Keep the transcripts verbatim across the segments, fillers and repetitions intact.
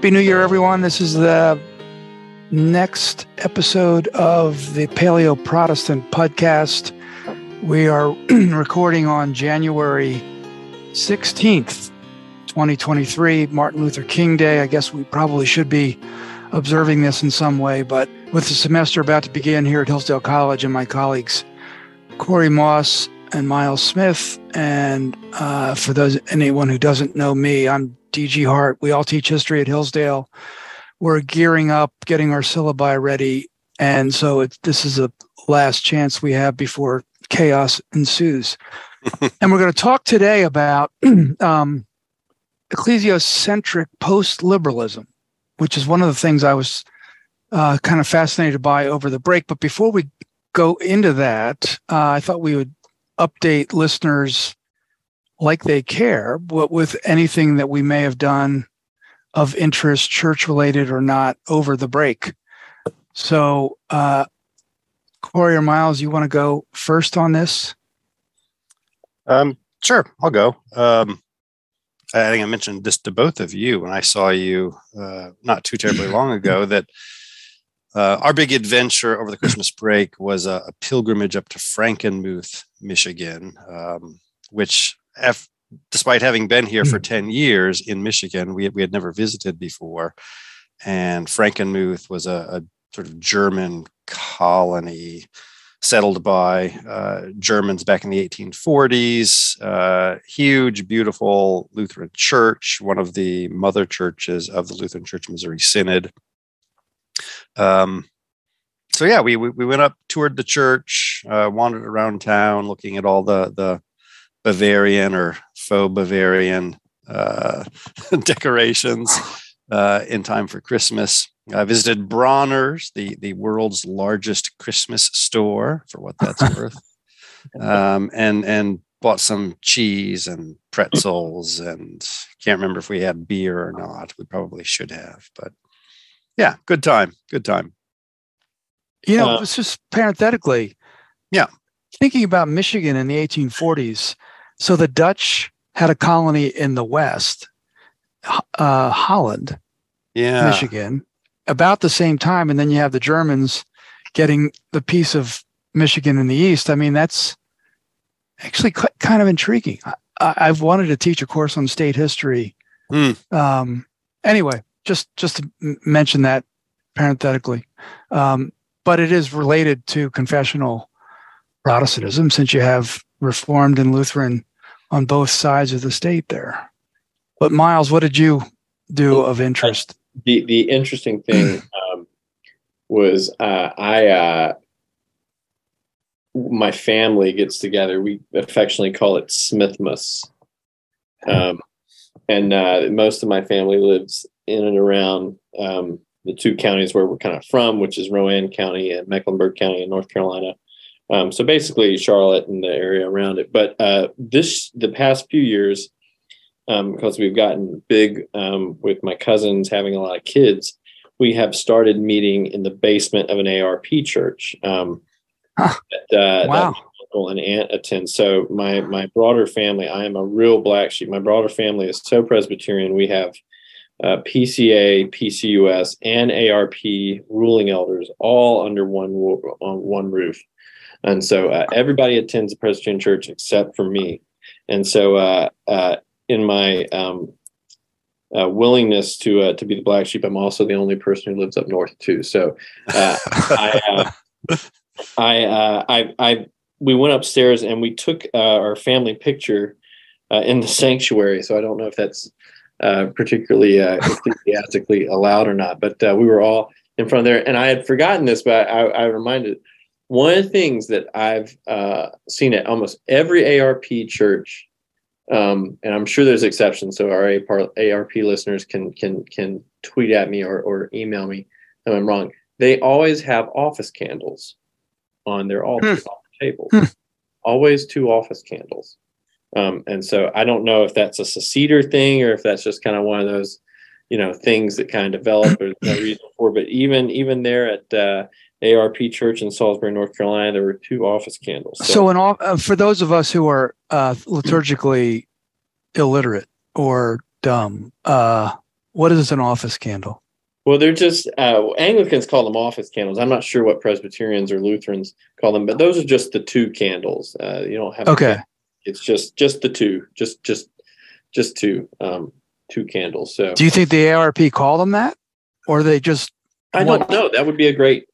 Happy New Year, everyone. This is the next episode of the Paleo Protestant podcast. We are recording on January sixteenth, twenty twenty-three, Martin Luther King Day. I guess we probably should be observing this in some way, but with the semester about to begin here at Hillsdale College and my colleagues, Corey Moss and Miles Smith, and uh, for those anyone who doesn't know me, I'm D G Hart. We all teach history at Hillsdale. We're gearing up, getting our syllabi ready, and so it, this is the last chance we have before chaos ensues. And we're going to talk today about um, ecclesiocentric post-liberalism, which is one of the things I was uh, kind of fascinated by over the break. But before we go into that, uh, I thought we would update listeners like they care, but with anything that we may have done of interest, church-related or not, over the break. So, uh, Corey or Miles, you want to go first on this? Um, sure, I'll go. Um, I think I mentioned this to both of you when I saw you uh, not too terribly long ago, that uh, our big adventure over the Christmas break was a, a pilgrimage up to Frankenmuth, Michigan, um, which... F, despite having been here for ten years in Michigan, we, we had never visited before. And Frankenmuth was a, a sort of German colony settled by uh, Germans back in the eighteen forties. Uh, huge, beautiful Lutheran church, one of the mother churches of the Lutheran Church Missouri Synod. Um, so yeah, we, we we went up, toured the church, uh, wandered around town, looking at all the the Bavarian or faux Bavarian uh, decorations uh, in time for Christmas. I visited Bronner's, the, the world's largest Christmas store, for what that's worth, um, and and bought some cheese and pretzels, and can't remember if we had beer or not. We probably should have, but yeah, good time, good time. You know, uh, it's just parenthetically. Yeah. Thinking about Michigan in the eighteen forties, so the Dutch had a colony in the West, uh, Holland, yeah. Michigan, about the same time. And then you have the Germans getting the piece of Michigan in the East. I mean, that's actually quite, kind of intriguing. I, I've wanted to teach a course on state history. Mm. Um, anyway, just, just to mention that parenthetically. Um, but it is related to confessional Protestantism, since you have Reformed and Lutheran on both sides of the state there. But Miles, what did you do of interest? I, the the interesting thing um, was uh, I uh, my family gets together. We affectionately call it Smithmas, um, and uh, most of my family lives in and around um, the two counties where we're kind of from, which is Rowan County and Mecklenburg County in North Carolina. Um, so basically Charlotte and the area around it. But uh, this, the past few years, um, because we've gotten big um, with my cousins having a lot of kids, we have started meeting in the basement of an A R P church um, huh. that, uh, wow. that my uncle and aunt attend. So my, my broader family, I am a real black sheep. My broader family is so Presbyterian. We have uh, P C A, P C U S, and A R P ruling elders all under one on one roof. And so uh, everybody attends the Presbyterian Church except for me. And so uh, uh, in my um, uh, willingness to uh, to be the black sheep, I'm also the only person who lives up north too. So uh, I, uh, I, uh, I, I, we went upstairs and we took uh, our family picture uh, in the sanctuary. So I don't know if that's uh, particularly uh, ecclesiastically allowed or not, but uh, we were all in front of there. And I had forgotten this, but I, I reminded. One of the things that I've uh, seen at almost every A R P church, um, and I'm sure there's exceptions, so our A R P listeners can can can tweet at me or, or email me if I'm wrong. They always have office candles on their office tables. Always two office candles. Um, and so I don't know if that's a seceder thing or if that's just kind of one of those, you know, things that kind of develop. There's no reason for, but even even there at uh, A R P Church in Salisbury, North Carolina, there were two office candles. So, so in all, uh, for those of us who are uh, liturgically illiterate or dumb, uh, What is an office candle? Well, they're just, uh, Anglicans call them office candles. I'm not sure what Presbyterians or Lutherans call them, but those are just the two candles. Uh, you don't have, okay. A, it's just, just the two, just, just, just two, um, two candles. So do you think the A R P call them that, or they just, I want- don't know. That would be a great,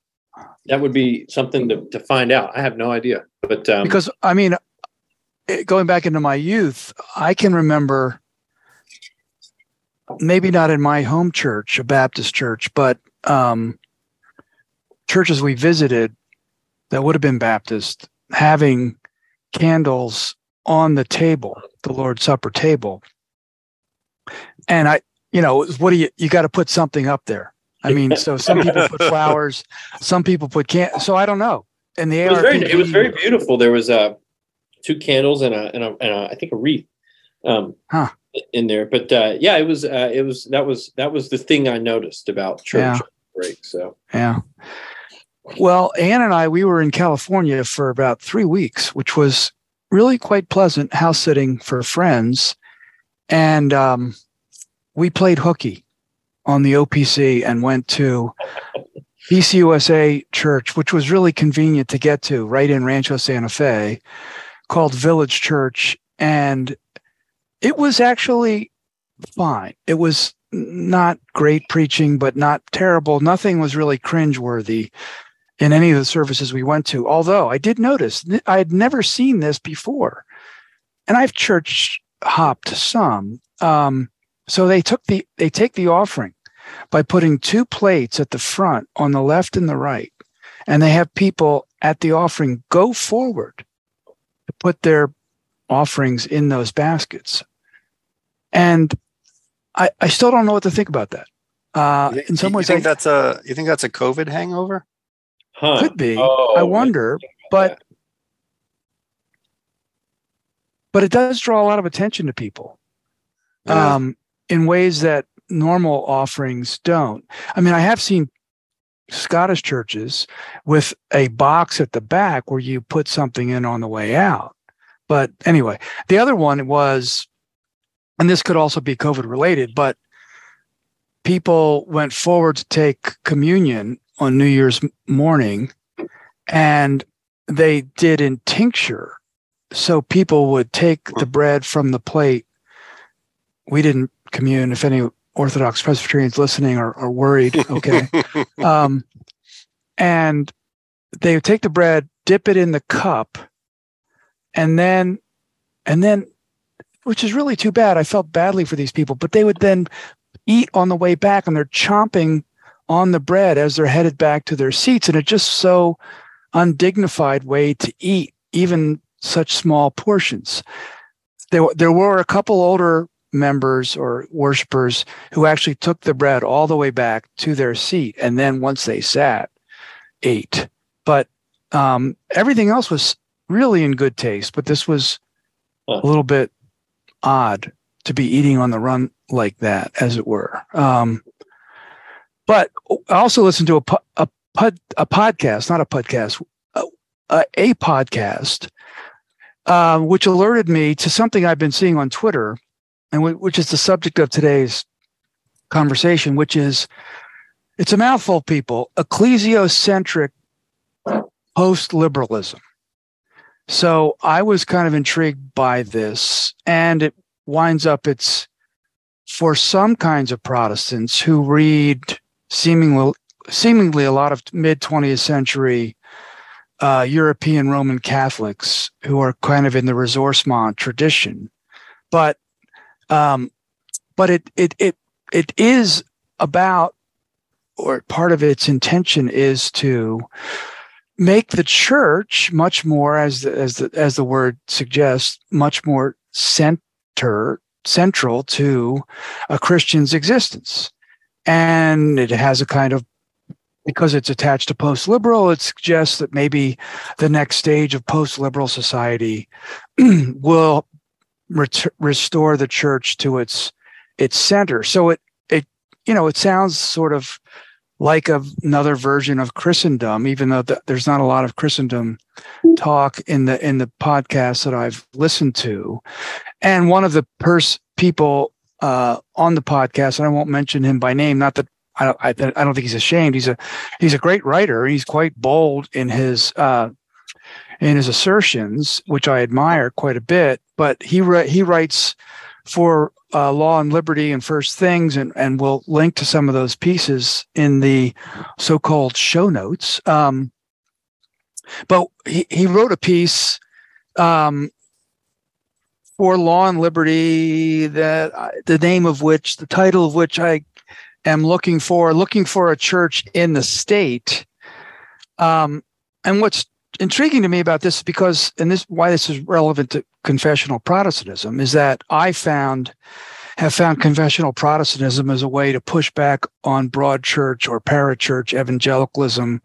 that would be something to, to find out. I have no idea, but, um, because I mean, going back into my youth, I can remember, maybe not in my home church, a Baptist church, but um, churches we visited that would have been Baptist, having candles on the table, the Lord's Supper table. And I, you know, what do you, you got to put something up there. I mean, so some people put flowers, some people put can. So I don't know. And the it was, very, it was very beautiful. There was uh, two candles and a, and a, and a, I think a wreath. Um, huh. in there, but uh yeah it was uh it was that was that was the thing I noticed about church yeah. break. So yeah well Ann and I, we were in California for about three weeks, which was really quite pleasant, house sitting for friends, and um we played hooky on the O P C and went to P C U S A church, which was really convenient to get to, right in Rancho Santa Fe, called Village Church. And it was actually fine. It was not great preaching, but not terrible. Nothing was really cringeworthy in any of the services we went to. Although I did notice, I had never seen this before. And I've church hopped some. Um, so they took the they take the offering by putting two plates at the front on the left and the right. And they have people at the offering go forward to put their offerings in those baskets. And I, I still don't know what to think about that. Uh, you, in some ways, you think I, that's a you think that's a COVID hangover? Huh. Could be. Oh, I wonder, but that. but it does draw a lot of attention to people, yeah. um, in ways that normal offerings don't. I mean, I have seen Scottish churches with a box at the back where you put something in on the way out. But anyway, the other one was, and this could also be COVID related, but people went forward to take communion on New Year's morning, and they did in tincture. So people would take the bread from the plate. We didn't commune. If any Orthodox Presbyterians listening are, are worried, okay. um, and they would take the bread, dip it in the cup, And then, and then, which is really too bad. I felt badly for these people, but they would then eat on the way back, and they're chomping on the bread as they're headed back to their seats. And it's just so undignified way to eat even such small portions. There, there were a couple older members or worshipers who actually took the bread all the way back to their seat. And then once they sat, ate. But um, everything else was really in good taste, but this was huh. a little bit odd to be eating on the run like that, as it were. Um, but I also listened to a a, a podcast, not a podcast, a, a podcast, uh, which alerted me to something I've been seeing on Twitter, and w- which is the subject of today's conversation, which is, it's a mouthful, people, ecclesiocentric post-liberalism. So I was kind of intrigued by this, and it winds up it's for some kinds of Protestants who read seemingly seemingly a lot of mid-twentieth century uh, European Roman Catholics who are kind of in the Ressourcement tradition. But um, but it it it it is about, or part of its intention is to make the church much more, as the, as the, as the word suggests, much more center central to a Christian's existence. And it has a kind of, because it's attached to post-liberal, it suggests that maybe the next stage of post-liberal society will ret- restore the church to its its center. So it it you know it sounds sort of like a, another version of Christendom, even though th- there's not a lot of Christendom talk in the in the podcasts that I've listened to. And one of the pers- people uh, on the podcast, and I won't mention him by name. Not that I don't, I, I don't think he's ashamed. He's a he's a great writer. He's quite bold in his uh, in his assertions, which I admire quite a bit. But he re- he writes for uh, Law and Liberty and First Things, and and we'll link to some of those pieces in the so-called show notes. Um, but he, he wrote a piece um, for Law and Liberty, that I, the name of which, the title of which I am looking for, looking for a church in the state. Um, and what's intriguing to me about this, because, and this why this is relevant to confessional Protestantism, is that I found have found confessional Protestantism as a way to push back on broad church or parachurch evangelicalism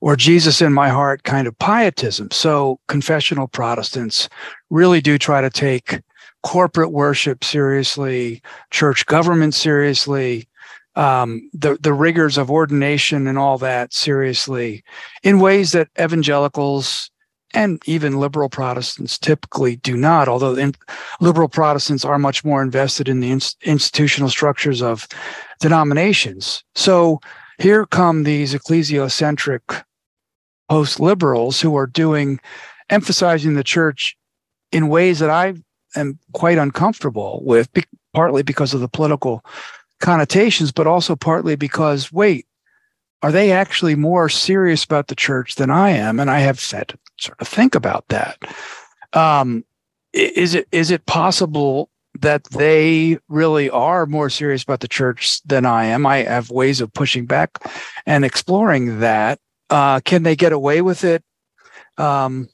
or Jesus in my heart kind of pietism. So confessional Protestants really do try to take corporate worship seriously, church government seriously, um, the, the rigors of ordination and all that seriously, in ways that evangelicals and even liberal Protestants typically do not, although in, liberal Protestants are much more invested in the in, institutional structures of denominations. So here come these ecclesiocentric post-liberals who are doing, emphasizing the church in ways that I am quite uncomfortable with, be, partly because of the political connotations, but also partly because, wait, are they actually more serious about the church than I am? And I have had to sort of think about that. Um, is it is it possible that they really are more serious about the church than I am? I have ways of pushing back and exploring that. Uh, can they get away with it? Um,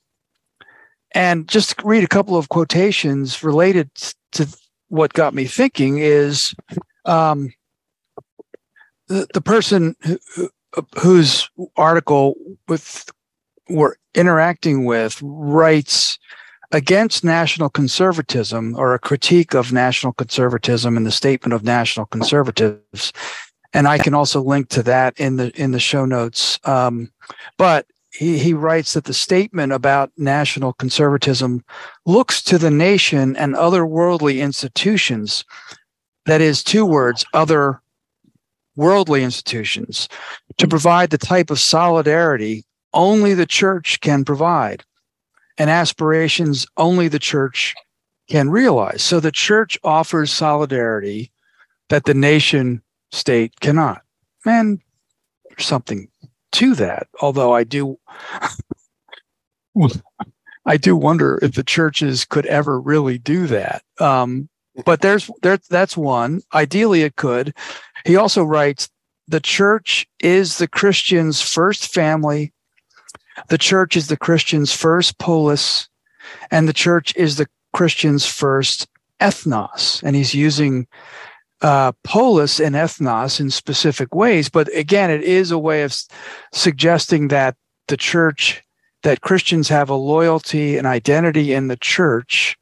and just read a couple of quotations related to what got me thinking is um, the, the person who, who whose article with we're interacting with writes against national conservatism, or a critique of national conservatism in the Statement of National Conservatives, and I can also link to that in the in the show notes. Um, but he, he writes that the statement about national conservatism looks to the nation and other worldly institutions. That is two words: other worldly institutions, to provide the type of solidarity only the church can provide, and aspirations only the church can realize. So the church offers solidarity that the nation state cannot. And there's something to that, although I do I do wonder if the churches could ever really do that. Um, but there's there that's one. Ideally it could. He also writes, the church is the Christian's first family. The church is the Christian's first polis, and the church is the Christian's first ethnos. And he's using uh, polis and ethnos in specific ways. But again, it is a way of s- suggesting that the church, that Christians have a loyalty and identity in the church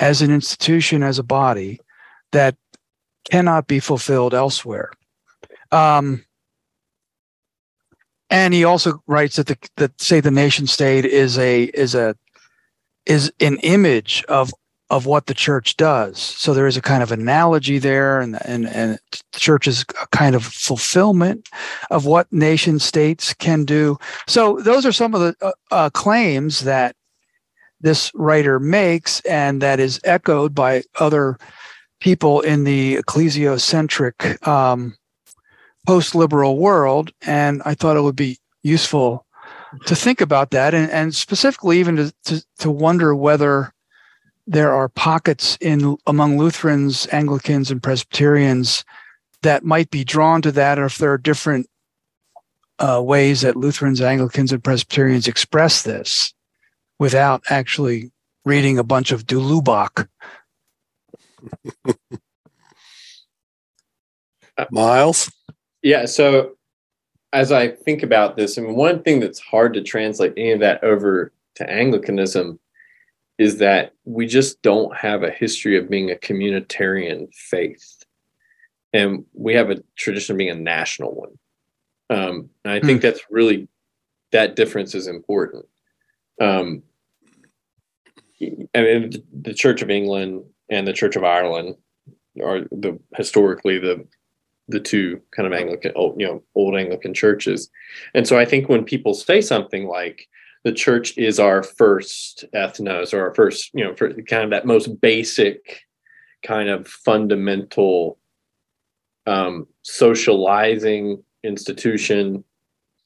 as an institution, as a body, that cannot be fulfilled elsewhere. Um And he also writes that the that say the nation state is a is a is an image of of what the church does. So there is a kind of analogy there, and and and the church is a kind of fulfillment of what nation states can do. So those are some of the uh, uh, claims that this writer makes, and that is echoed by other people in the ecclesiocentric Um, post-liberal world, and I thought it would be useful to think about that, and, and specifically even to, to, to wonder whether there are pockets in among Lutherans, Anglicans, and Presbyterians that might be drawn to that, or if there are different uh, ways that Lutherans, Anglicans, and Presbyterians express this without actually reading a bunch of Du Lubac. Miles? Yeah, so as I think about this, I mean, one thing that's hard to translate any of that over to Anglicanism is that we just don't have a history of being a communitarian faith. And we have a tradition of being a national one. Um, and I think that's really, that difference is important. Um, I mean, the Church of England and the Church of Ireland are the historically the the two kind of Anglican, old, you know, old Anglican churches. And so I think when people say something like the church is our first ethnos, or our first, you know, for kind of that most basic kind of fundamental um, socializing institution,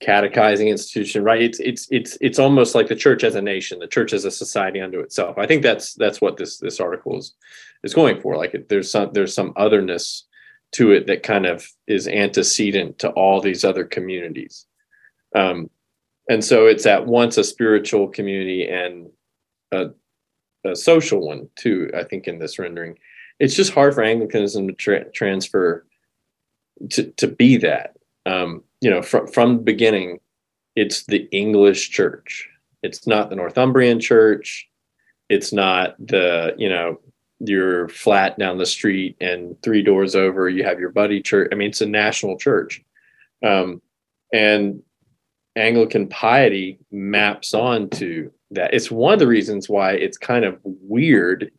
catechizing institution, right? It's, it's, it's, it's almost like the church as a nation, the church as a society unto itself. I think that's, that's what this, this article is, is going for. Like there's some, there's some otherness to it that kind of is antecedent to all these other communities. Um, and so it's at once a spiritual community and a, a social one too, I think, in this rendering. It's just hard for Anglicanism to tra- transfer to, to be that. Um, you know, from, from the beginning, it's the English church. It's not the Northumbrian church. It's not the, you know, your flat down the street and three doors over, you have your buddy church. I mean, it's a national church. Um, and Anglican piety maps onto that. It's one of the reasons why it's kind of weird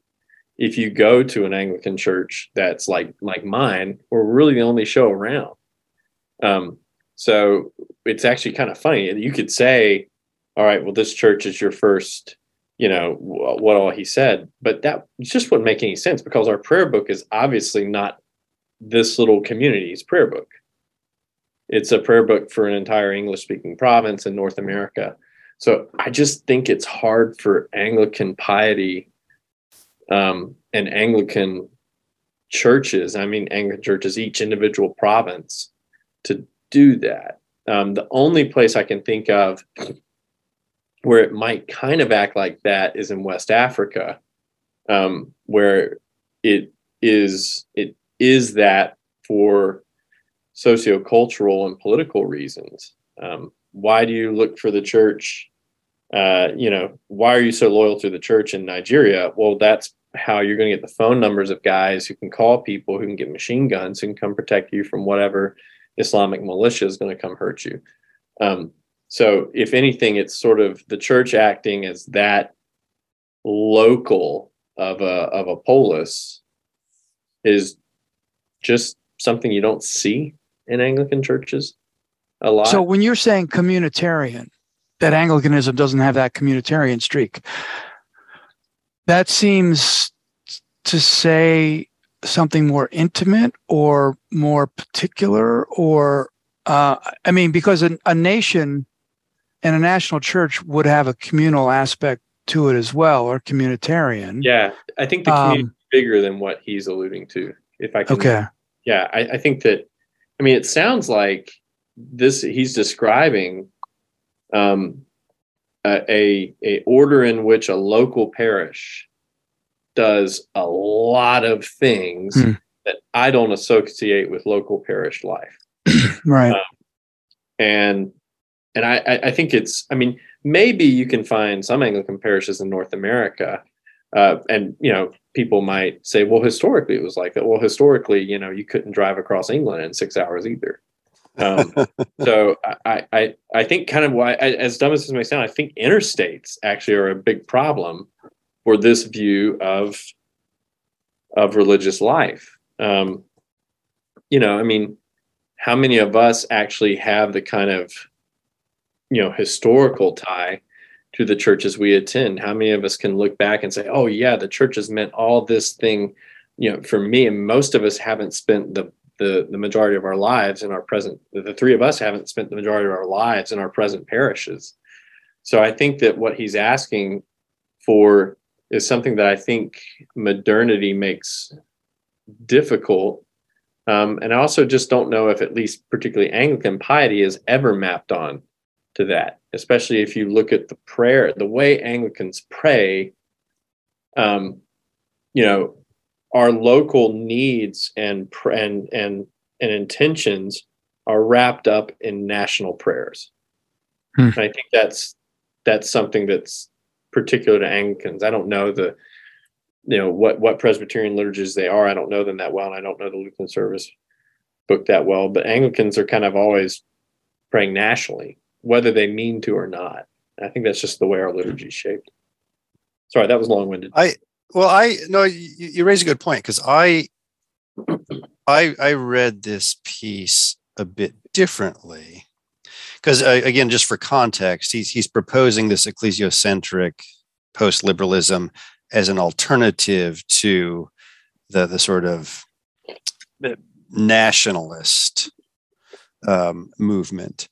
if you go to an Anglican church that's like, like mine, we're really the only show around. Um, so it's actually kind of funny. You could say, all right, well, this church is your first, you know, what all he said, but that just wouldn't make any sense because our prayer book is obviously not this little community's prayer book. It's a prayer book for an entire English-speaking province in North America. So I just think it's hard for Anglican piety um, and Anglican churches, I mean, Anglican churches, each individual province, to do that. Um, the only place I can think of where it might kind of act like that is in West Africa, um, where it is it is that for sociocultural and political reasons. Um, why do you look for the church? Uh, you know, why are you so loyal to the church in Nigeria? Well, that's how you're going to get the phone numbers of guys who can call people, who can get machine guns, who can come protect you from whatever Islamic militia is going to come hurt you. Um, so if anything, it's sort of the church acting as that local of a, of a polis is just something you don't see in Anglican churches a lot. So when you're saying communitarian, that Anglicanism doesn't have that communitarian streak, that seems to say something more intimate or more particular, or uh, I mean, because a, a nation and a national church would have a communal aspect to it as well, or communitarian. Yeah, I think the community um, is bigger than what he's alluding to. If I can, okay, yeah, I, I think that. I mean, it sounds like this. He's describing um, a, a a order in which a local parish does a lot of things hmm. that I don't associate with local parish life. Right. Um, and and I, I think it's, I mean, maybe you can find some Anglican parishes in North America. Uh, and, you know, people might say, well, historically it was like that. Well, historically, you know, you couldn't drive across England in six hours either. Um, so I, I, I think kind of why, as dumb as this may sound, I think interstates actually are a big problem for this view of of religious life. Um, you know, I mean, how many of us actually have the kind of, you know, historical tie to the churches we attend? How many of us can look back and say, oh, yeah, the churches meant all this thing, you know, for me? And most of us haven't spent the, the, the majority of our lives in our present, the three of us haven't spent the majority of our lives in our present parishes. So I think that what he's asking for is something that I think modernity makes difficult. Um, and I also just don't know if at least particularly Anglican piety is ever mapped on to that, especially if you look at the prayer, the way Anglicans pray, um, you know, our local needs and, and, and, and intentions are wrapped up in national prayers. Hmm. And I think that's, that's something that's particular to Anglicans. I don't know the, you know, what, what Presbyterian liturgies they are. I don't know them that well, and I don't know the Lutheran service book that well, but Anglicans are kind of always praying nationally, whether they mean to or not. I think that's just the way our liturgy is shaped. Sorry, that was long-winded. I, well, I, no, you, you raise a good point, because I I, I read this piece a bit differently because, uh, again, just for context, he's, he's proposing this ecclesiocentric post-liberalism as an alternative to the, the sort of nationalist um, movement.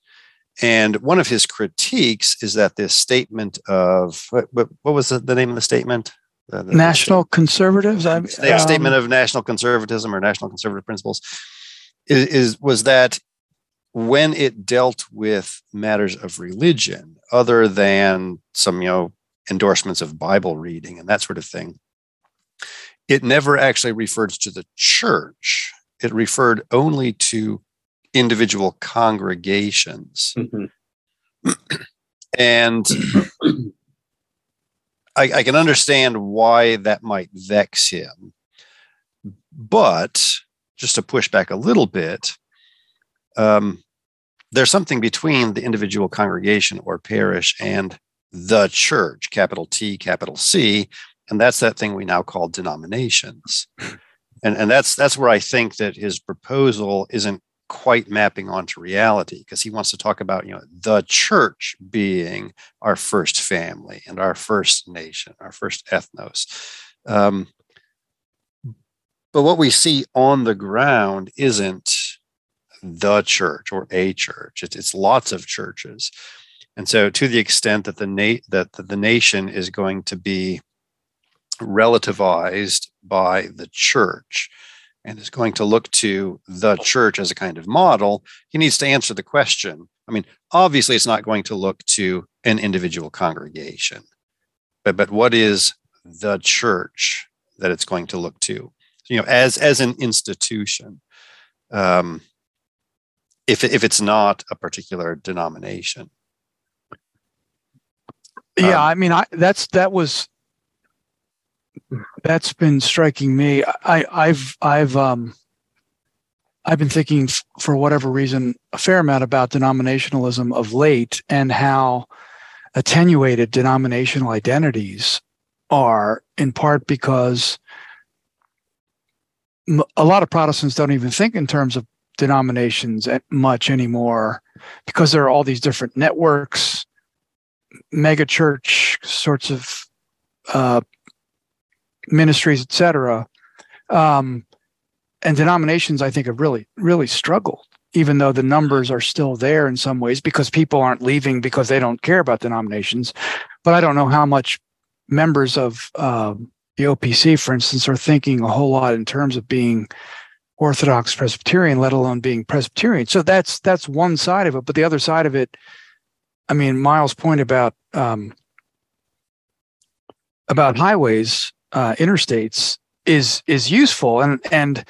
And one of his critiques is that this statement of, what, what was the, the name of the statement? The, the, National the, Conservatives? I, the um, statement of National Conservatism or National Conservative Principles is, is was that when it dealt with matters of religion, other than some, you know, endorsements of Bible reading and that sort of thing, it never actually referred to the church. It referred only to individual congregations. Mm-hmm. And I, I can understand why that might vex him. But just to push back a little bit, um, there's something between the individual congregation or parish and the church, capital T, capital C, and that's that thing we now call denominations. And, and that's that's where I think that his proposal isn't quite mapping onto reality, because he wants to talk about, you know, the church being our first family and our first nation, our first ethnos. Um, but what we see on the ground isn't the church or a church. It's, it's lots of churches. And so to the extent that the na- that the nation is going to be relativized by the church and is going to look to the church as a kind of model, he needs to answer the question. I mean, obviously it's not going to look to an individual congregation, but, but what is the church that it's going to look to, you know, as, as an institution, um, if, if it's not a particular denomination. Yeah. Um, I mean, I, that's, that was, That's been striking me. I, I've I've um I've been thinking f- for whatever reason a fair amount about denominationalism of late and how attenuated denominational identities are, in part because m- a lot of Protestants don't even think in terms of denominations much anymore, because there are all these different networks, mega church sorts of uh, ministries, et cetera, um, and denominations, I think, have really, really struggled. Even though the numbers are still there in some ways, because people aren't leaving because they don't care about denominations. But I don't know how much members of uh, the O P C, for instance, are thinking a whole lot in terms of being Orthodox Presbyterian, let alone being Presbyterian. So that's that's one side of it. But the other side of it, I mean, Miles' point about um, about highways. Uh, interstates is is useful, and and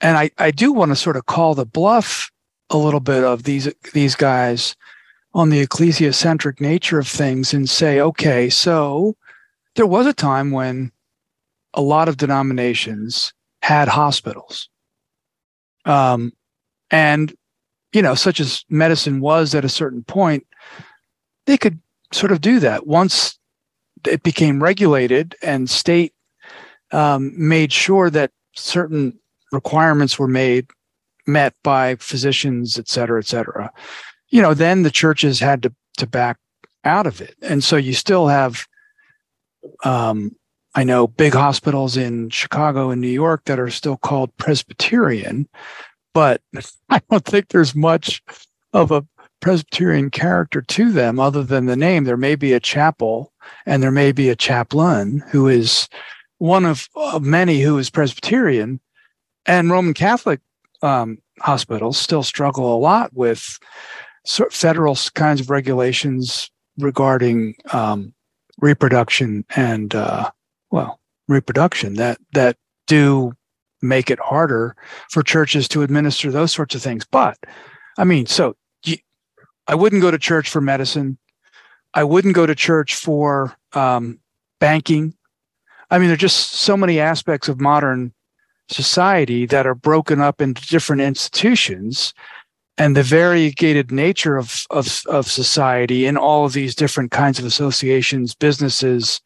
and I, I do want to sort of call the bluff a little bit of these these guys on the ecclesiocentric nature of things and say, okay, so there was a time when a lot of denominations had hospitals, um, and you know, such as medicine was at a certain point, they could sort of do that once it became regulated and state. Um, made sure that certain requirements were made, met by physicians, et cetera, et cetera. You know, then the churches had to, to back out of it. And so you still have, um, I know, big hospitals in Chicago and New York that are still called Presbyterian, but I don't think there's much of a Presbyterian character to them other than the name. There may be a chapel and there may be a chaplain who is one of, of many who is Presbyterian, and Roman Catholic um, hospitals still struggle a lot with sort of federal kinds of regulations regarding um, reproduction and, uh, well, reproduction that, that do make it harder for churches to administer those sorts of things. But, I mean, so you, I wouldn't go to church for medicine. I wouldn't go to church for um, banking. I mean, there are just so many aspects of modern society that are broken up into different institutions, and the variegated nature of, of, of society in all of these different kinds of associations, businesses,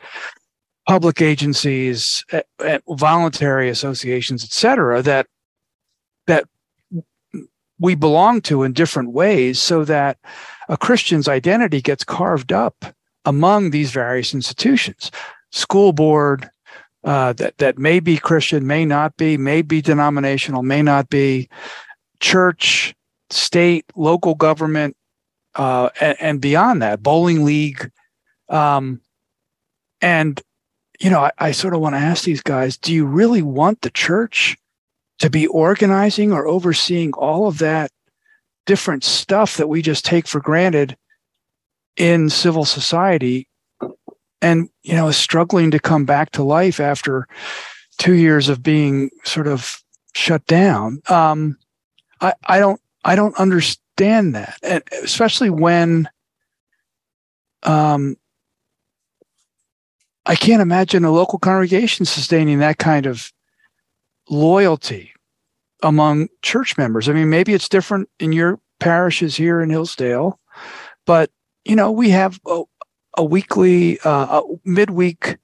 public agencies, voluntary associations, et cetera, that that we belong to in different ways, so that a Christian's identity gets carved up among these various institutions, school board, uh, that, that may be Christian, may not be, may be denominational, may not be, church, state, local government, uh, and, and beyond that, bowling league. Um, and, you know, I, I sort of want to ask these guys, do you really want the church to be organizing or overseeing all of that different stuff that we just take for granted in civil society, and, you know, is struggling to come back to life after two years of being sort of shut down? Um, I, I don't, I don't understand that. And especially when, um, I can't imagine a local congregation sustaining that kind of loyalty among church members. I mean, maybe it's different in your parishes here in Hillsdale, but, you know, we have a, a weekly, uh, a midweek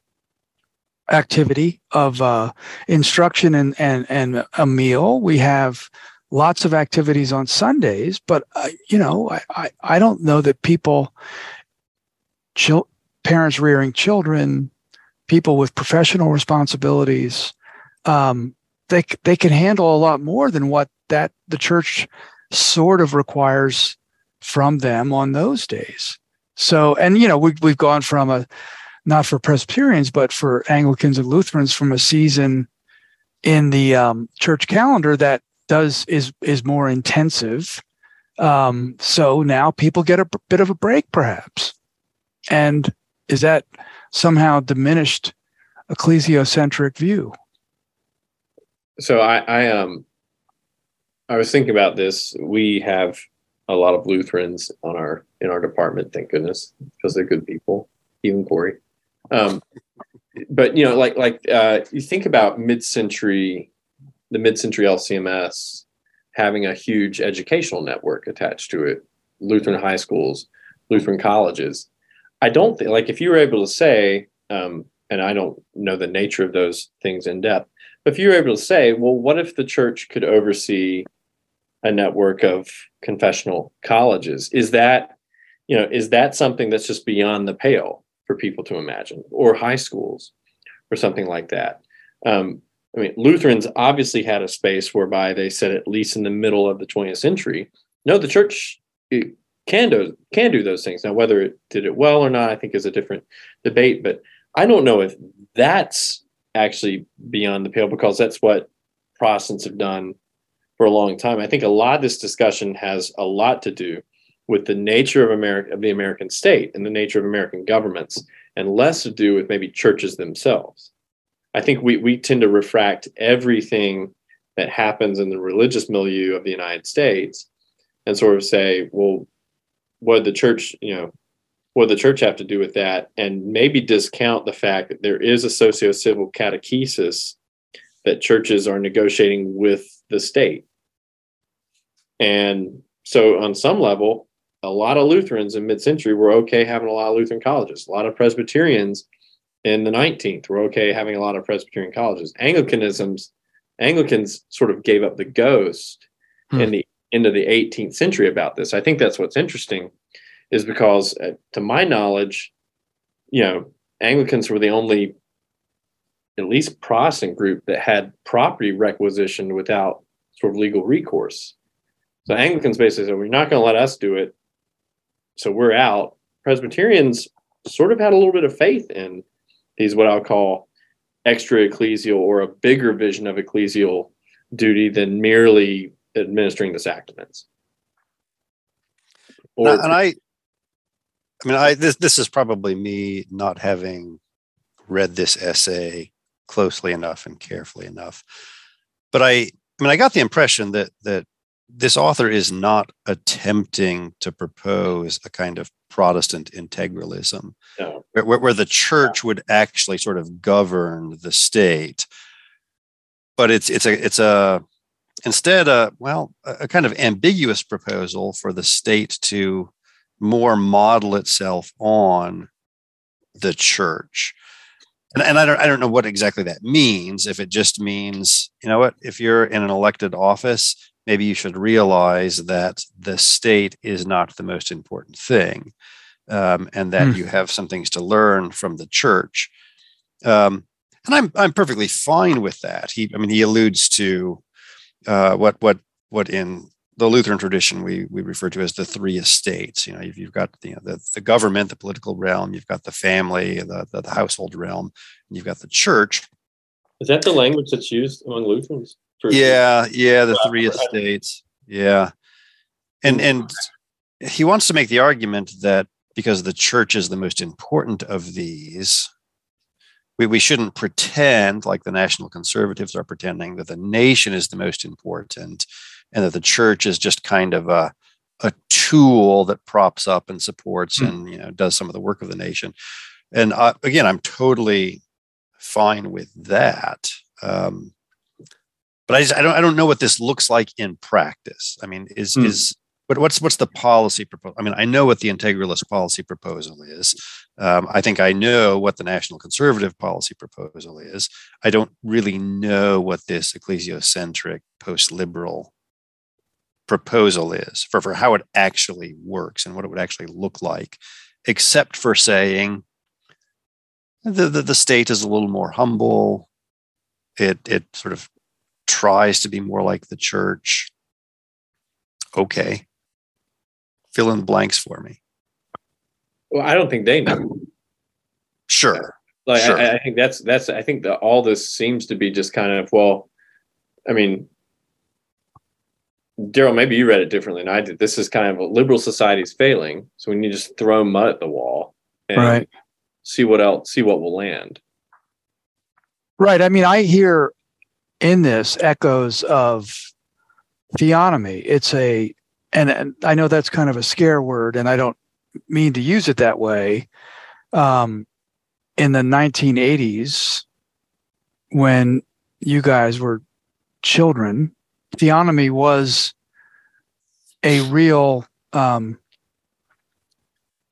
activity of uh, instruction and, and, and a meal. We have lots of activities on Sundays, but, uh, you know, I, I, I don't know that people, chil- parents rearing children, people with professional responsibilities, um, They, they can handle a lot more than what that the church sort of requires from them on those days. So, and, you know, we, we've gone from a, not for Presbyterians, but for Anglicans and Lutherans, from a season in the um, church calendar that does is is more intensive. Um, so now people get a bit of a break, perhaps. And is that somehow diminished ecclesiocentric view? So I, I um I was thinking about this. We have a lot of Lutherans on our in our department, thank goodness, because they're good people, even Corey. Um, but you know, like like uh, you think about mid-century, the mid-century L C M S having a huge educational network attached to it, Lutheran high schools, Lutheran colleges. I don't think, like, if you were able to say, um, and I don't know the nature of those things in depth, if you were able to say, well, what if the church could oversee a network of confessional colleges? Is that, you know, is that something that's just beyond the pale for people to imagine, or high schools or something like that? Um, I mean, Lutherans obviously had a space whereby they said, at least in the middle of the twentieth century, no, the church can do, can do those things. Now, whether it did it well or not, I think is a different debate, but I don't know if that's actually beyond the pale, because that's what Protestants have done for a long time. I think a lot of this discussion has a lot to do with the nature of America, of the American state, and the nature of American governments, and less to do with maybe churches themselves. I think we we tend to refract everything that happens in the religious milieu of the United States and sort of say, well, what did the church, you know, what the church have to do with that, and maybe discount the fact that there is a socio-civil catechesis that churches are negotiating with the state. And so on some level, a lot of Lutherans in mid-century were okay having a lot of Lutheran colleges. A lot of Presbyterians in the nineteenth were okay having a lot of Presbyterian colleges. Anglicanism's, Anglicans sort of gave up the ghost hmm. in the end of the eighteenth century about this. I think that's what's interesting, is because, uh, to my knowledge, you know, Anglicans were the only, at least Protestant group, that had property requisitioned without sort of legal recourse. So Anglicans basically said, we're not going to let us do it, so we're out. Presbyterians sort of had a little bit of faith in these, what I'll call extra-ecclesial, or a bigger vision of ecclesial duty than merely administering the sacraments. Or now, and I... I mean, I, this this is probably me not having read this essay closely enough and carefully enough, but I, I mean, I got the impression that that this author is not attempting to propose a kind of Protestant integralism, no. where, where the church would actually sort of govern the state, but it's it's a it's a instead a well a kind of ambiguous proposal for the state to more model itself on the church. And, and I don't I don't know what exactly that means. If it just means, you know what, if you're in an elected office, maybe you should realize that the state is not the most important thing, um, and that mm. you have some things to learn from the church. Um, and I'm I'm perfectly fine with that. He I mean he alludes to uh, what what what in the Lutheran tradition we we refer to as the three estates. You know, you've, you've got you know, the the government, the political realm. You've got the family, the the, the household realm, and you've got the church. Is that the language that's used among Lutherans? Yeah, yeah, the three estates. Yeah, and and he wants to make the argument that because the church is the most important of these, we, we shouldn't pretend, like the National Conservatives are pretending, that the nation is the most important, and that the church is just kind of a a tool that props up and supports mm. and you know does some of the work of the nation. And I, again, I'm totally fine with that. Um, But I just I don't I don't know what this looks like in practice. I mean, is mm. is but what's what's the policy proposal? I mean, I know what the integralist policy proposal is. Um, I think I know what the National Conservative policy proposal is. I don't really know what this ecclesiocentric post-liberal proposal is for, for how it actually works and what it would actually look like, except for saying the the, the state is a little more humble. It it sort of tries to be more like the church. Okay. Fill in the blanks for me. Well, I don't think they know. Sure. Like sure. I, I think that's, that's, I think that all this seems to be just kind of, well, I mean, Daryl, maybe you read it differently than I did. This is kind of a liberal society's failing. So we need to just throw mud at the wall and right. see what else, see what will land. Right. I mean, I hear, in this echoes of theonomy. It's a, and, and I know that's kind of a scare word, and I don't mean to use it that way. Um, in the nineteen eighties, when you guys were children, theonomy was a real, um,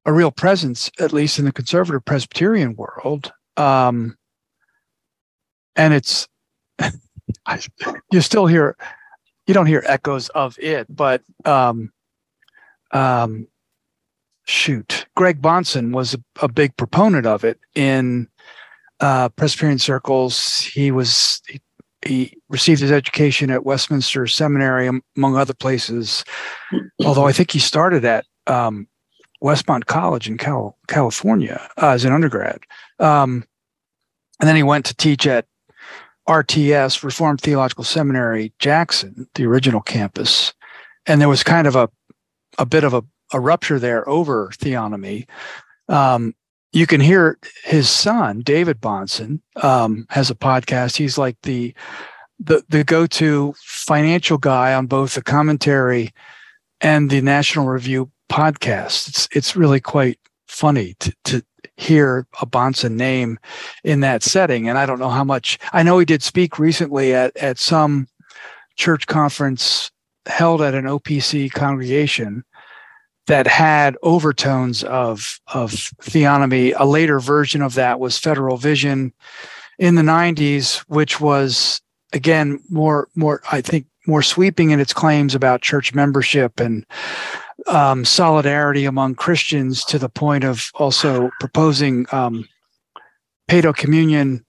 a real presence, at least in the conservative Presbyterian world. Um, and it's, I, you still hear, you don't hear echoes of it, but um, um, shoot, Greg Bonson was a, a big proponent of it in uh, Presbyterian circles. He was he, he received his education at Westminster Seminary, among other places. Although I think he started at um, Westmont College in Cal- California uh, as an undergrad, um, and then he went to teach at R T S, Reformed Theological Seminary, Jackson, the original campus. And there was kind of a, a bit of a, a rupture there over theonomy. Um, you can hear his son, David Bonson, um, has a podcast. He's like the, the, the go-to financial guy on both the commentary and the National Review podcast. It's, it's really quite funny to, to hear a Bonson name in that setting. And I don't know how much, I know he did speak recently at, at some church conference held at an O P C congregation that had overtones of, of theonomy. A later version of that was Federal Vision in the nineties, which was again, more, more, I think more sweeping in its claims about church membership and Um, solidarity among Christians, to the point of also proposing um, paedo communion,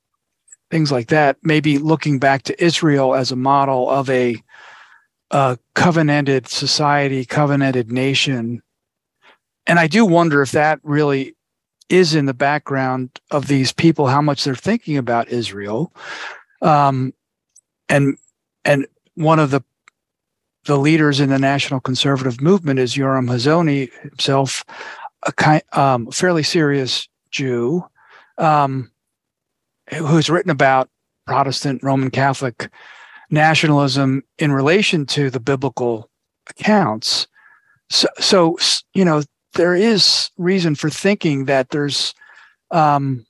things like that. Maybe looking back to Israel as a model of a, a covenanted society, covenanted nation. And I do wonder if that really is in the background of these people, how much they're thinking about Israel. Um, and and one of the The leaders in the National Conservative movement is Yoram Hazoni himself, a kind, um, fairly serious Jew, um, who's written about Protestant Roman Catholic nationalism in relation to the biblical accounts. So, so you know, there is reason for thinking that there's um,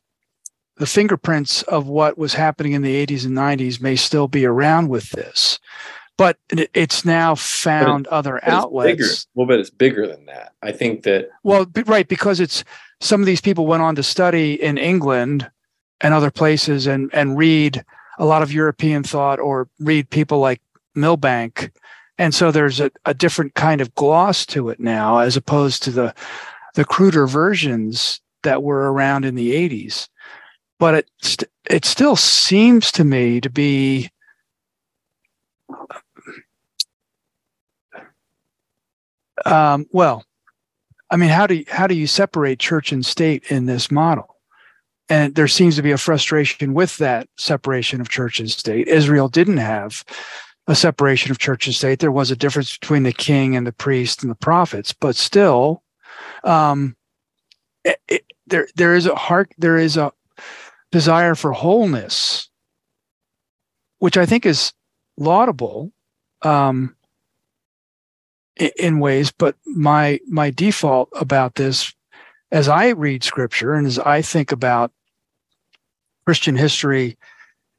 the fingerprints of what was happening in the eighties and nineties may still be around with this. But it's now found but it, other but outlets. Well, but it's bigger than that. I think that. Well, right, because it's some of these people went on to study in England and other places and, and read a lot of European thought or read people like Milbank. And so there's a, a different kind of gloss to it now, as opposed to the the cruder versions that were around in the eighties. But it st- it still seems to me to be um, well. I mean, how do you, how do you separate church and state in this model? And there seems to be a frustration with that separation of church and state. Israel didn't have a separation of church and state. There was a difference between the king and the priest and the prophets, but still, um, it, it, there there is a heart, there is a desire for wholeness, which I think is laudable um, in, in ways. But my my default about this, as I read Scripture and as I think about Christian history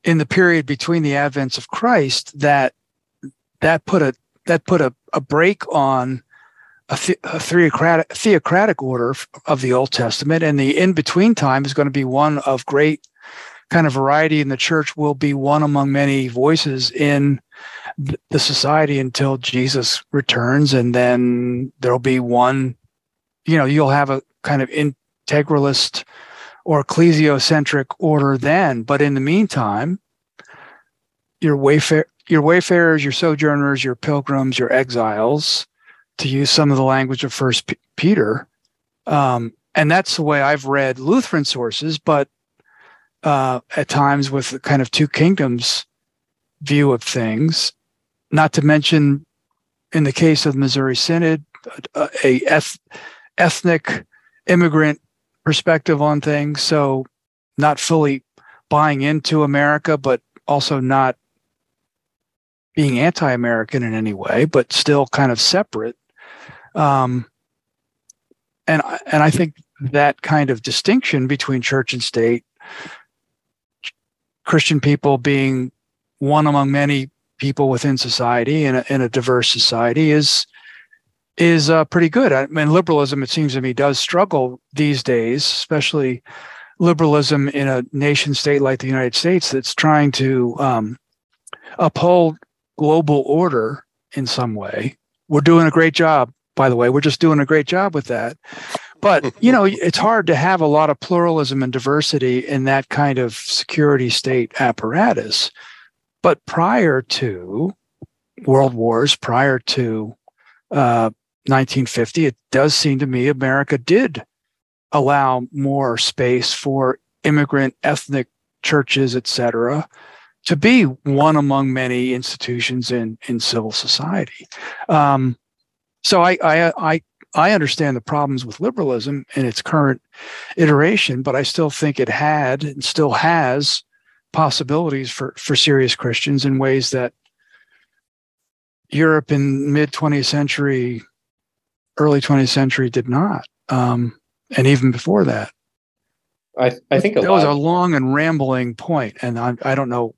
in the period between the advents of Christ, that that put a that put a, a break on a, the, a theocratic, theocratic order of the Old Testament, and the in-between time is going to be one of great kind of variety, and the church will be one among many voices in the society until Jesus returns, and then there'll be one, you know, you'll have a kind of integralist or ecclesiocentric order then. But in the meantime, your wayfare, your wayfarers, your sojourners, your pilgrims, your exiles, to use some of the language of First P- Peter. Um, and that's the way I've read Lutheran sources, but uh, at times with the kind of two kingdoms view of things, not to mention in the case of the Missouri Synod, a, a eth- ethnic immigrant perspective on things, so not fully buying into America, but also not being anti-American in any way, but still kind of separate. Um, and and I think that kind of distinction between church and state, Christian people being one among many people within society in a, in a diverse society, is. is uh, pretty good. I mean, liberalism, it seems to me, does struggle these days, especially liberalism in a nation state like the United States that's trying to um, uphold global order in some way. We're doing a great job, by the way. We're just doing a great job with that. But, you know, it's hard to have a lot of pluralism and diversity in that kind of security state apparatus. But prior to world wars, prior to uh, nineteen fifty, it does seem to me America did allow more space for immigrant ethnic churches, et cetera, to be one among many institutions in, in civil society. Um, so I, I I I understand the problems with liberalism in its current iteration, but I still think it had and still has possibilities for, for serious Christians in ways that Europe in mid-twentieth century, early twentieth century did not, um, and even before that. I, I think that was a long and rambling point, and I, I don't know.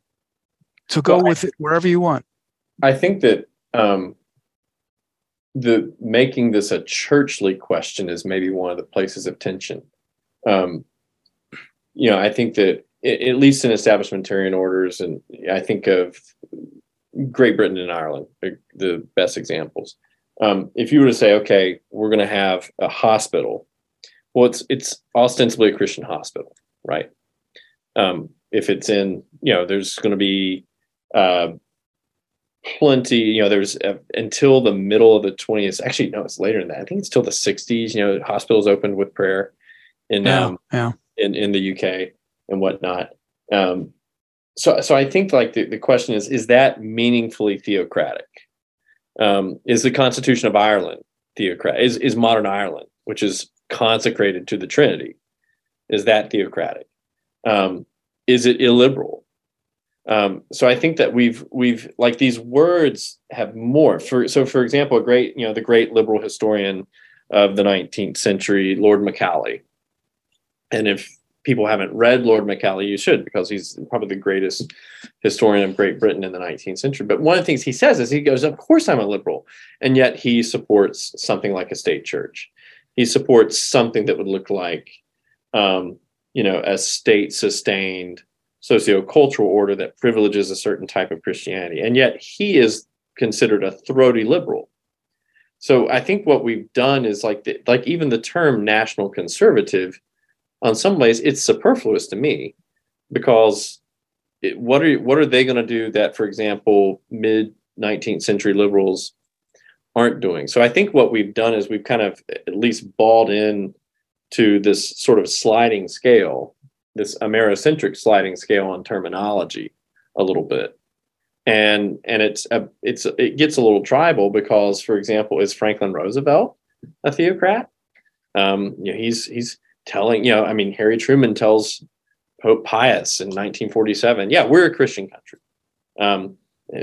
So go well, with I, it wherever you want. I think that um, the making this a churchly question is maybe one of the places of tension. Um, you know, I think that it, at least in establishmentarian orders, and I think of Great Britain and Ireland, the best examples. Um, if you were to say, okay, we're going to have a hospital, well, it's it's ostensibly a Christian hospital, right? Um, if it's in, you know, there's going to be uh, plenty, you know, there's uh, until the middle of the twentieth, actually, no, it's later than that. I think it's till the sixties, you know, hospitals opened with prayer in, yeah, um, yeah. in, in the U K and whatnot. Um, So, so I think like the, the question is, is that meaningfully theocratic? Um, is the Constitution of Ireland theocratic? Is, is modern Ireland, which is consecrated to the Trinity, is that theocratic? Um, is it illiberal? Um, so I think that we've, we've like these words have more for, so for example, a great, you know, the great liberal historian of the nineteenth century, Lord Macaulay. And if people haven't read Lord Macaulay, you should, because he's probably the greatest historian of Great Britain in the nineteenth century. But one of the things he says is he goes, of course I'm a liberal. And yet he supports something like a state church. He supports something that would look like um, you know, a state-sustained sociocultural order that privileges a certain type of Christianity. And yet he is considered a throaty liberal. So I think what we've done is like, the, like even the term national conservative, on some ways, it's superfluous to me, because it, what are what are they going to do that, for example, mid-nineteenth century liberals aren't doing? So I think what we've done is we've kind of at least balled in to this sort of sliding scale, this Amerocentric sliding scale on terminology a little bit. And and it's a, it's it gets a little tribal because, for example, is Franklin Roosevelt a theocrat? Um, you know, he's he's telling, you know, I mean, Harry Truman tells Pope Pius in nineteen forty-seven, yeah, we're a Christian country. Um,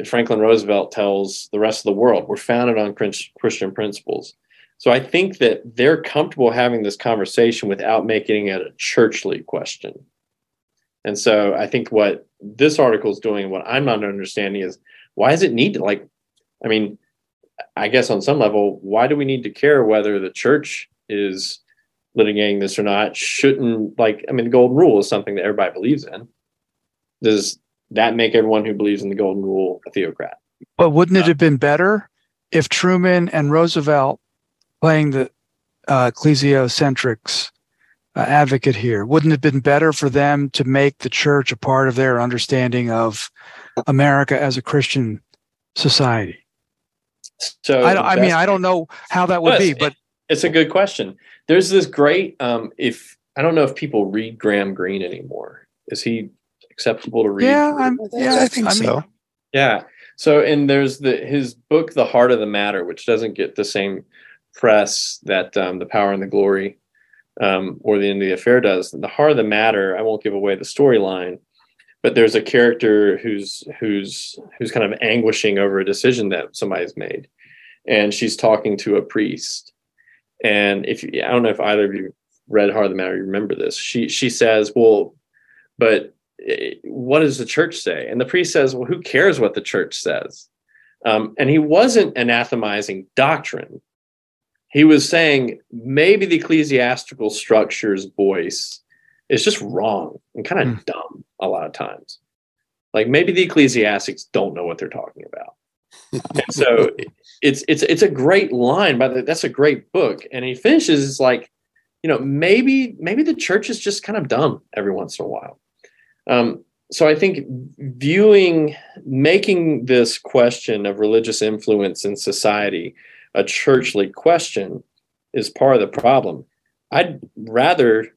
Franklin Roosevelt tells the rest of the world, we're founded on Christian principles. So I think that they're comfortable having this conversation without making it a churchly question. And so I think what this article is doing, what I'm not understanding is, why is it need to, like, I mean, I guess on some level, why do we need to care whether the church is litigating this or not? Shouldn't, like, I mean, the golden rule is something that everybody believes in. Does that make everyone who believes in the golden rule a theocrat? But wouldn't it have been better if Truman and Roosevelt, playing the uh, ecclesiocentrics Uh, advocate here, wouldn't it have been better for them to make the church a part of their understanding of America as a Christian society? So I, don't, I mean, I don't know how that would no, be, but it's a good question. There's this great, um, if I don't know if people read Graham Greene anymore, is he acceptable to read? Yeah, I'm, yeah, I think I mean, so. Yeah. So, and there's the his book, The Heart of the Matter, which doesn't get the same press that um, The Power and the Glory Um, or The End of the Affair does. The Heart of the Matter, I won't give away the storyline, but there's a character who's who's who's kind of anguishing over a decision that somebody's made, and she's talking to a priest. And if you, I don't know if either of you read Heart of the Matter, you remember this. She she says, "Well, but what does the church say?" And the priest says, "Well, who cares what the church says?" Um, and he wasn't anathemizing doctrine. He was saying maybe the ecclesiastical structure's voice is just wrong and kind of mm. dumb a lot of times. Like maybe the ecclesiastics don't know what they're talking about. And so it's it's it's a great line, but that's a great book. And he finishes, it's like, you know, maybe maybe the church is just kind of dumb every once in a while. Um, so I think viewing, making this question of religious influence in society a churchly question is part of the problem. I'd rather,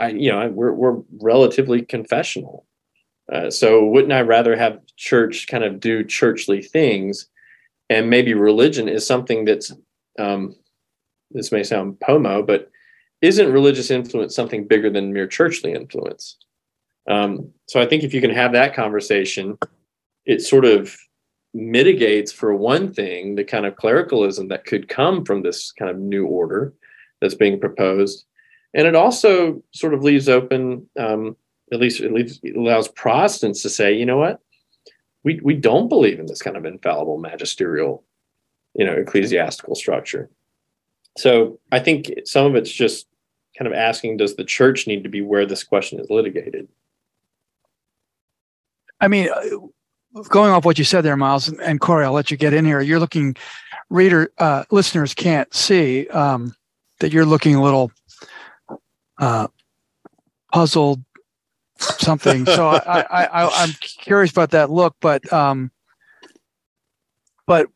I, you know, we're, we're relatively confessional. Uh, so wouldn't I rather have church kind of do churchly things, and maybe religion is something that's, um, this may sound P O M O, but isn't religious influence something bigger than mere churchly influence? Um, so I think if you can have that conversation, it sort of mitigates, for one thing, the kind of clericalism that could come from this kind of new order that's being proposed. And it also sort of leaves open, um, at least it leaves, it allows Protestants to say, you know what, we we don't believe in this kind of infallible magisterial, you know, ecclesiastical structure. So I think some of it's just kind of asking, does the church need to be where this question is litigated? I mean, I- Going off what you said there, Miles, and, and Corey, I'll let you get in here. You're looking, reader, uh, listeners can't see um, that you're looking a little uh, puzzled, something. So I, I, I, I'm curious about that look, but um, but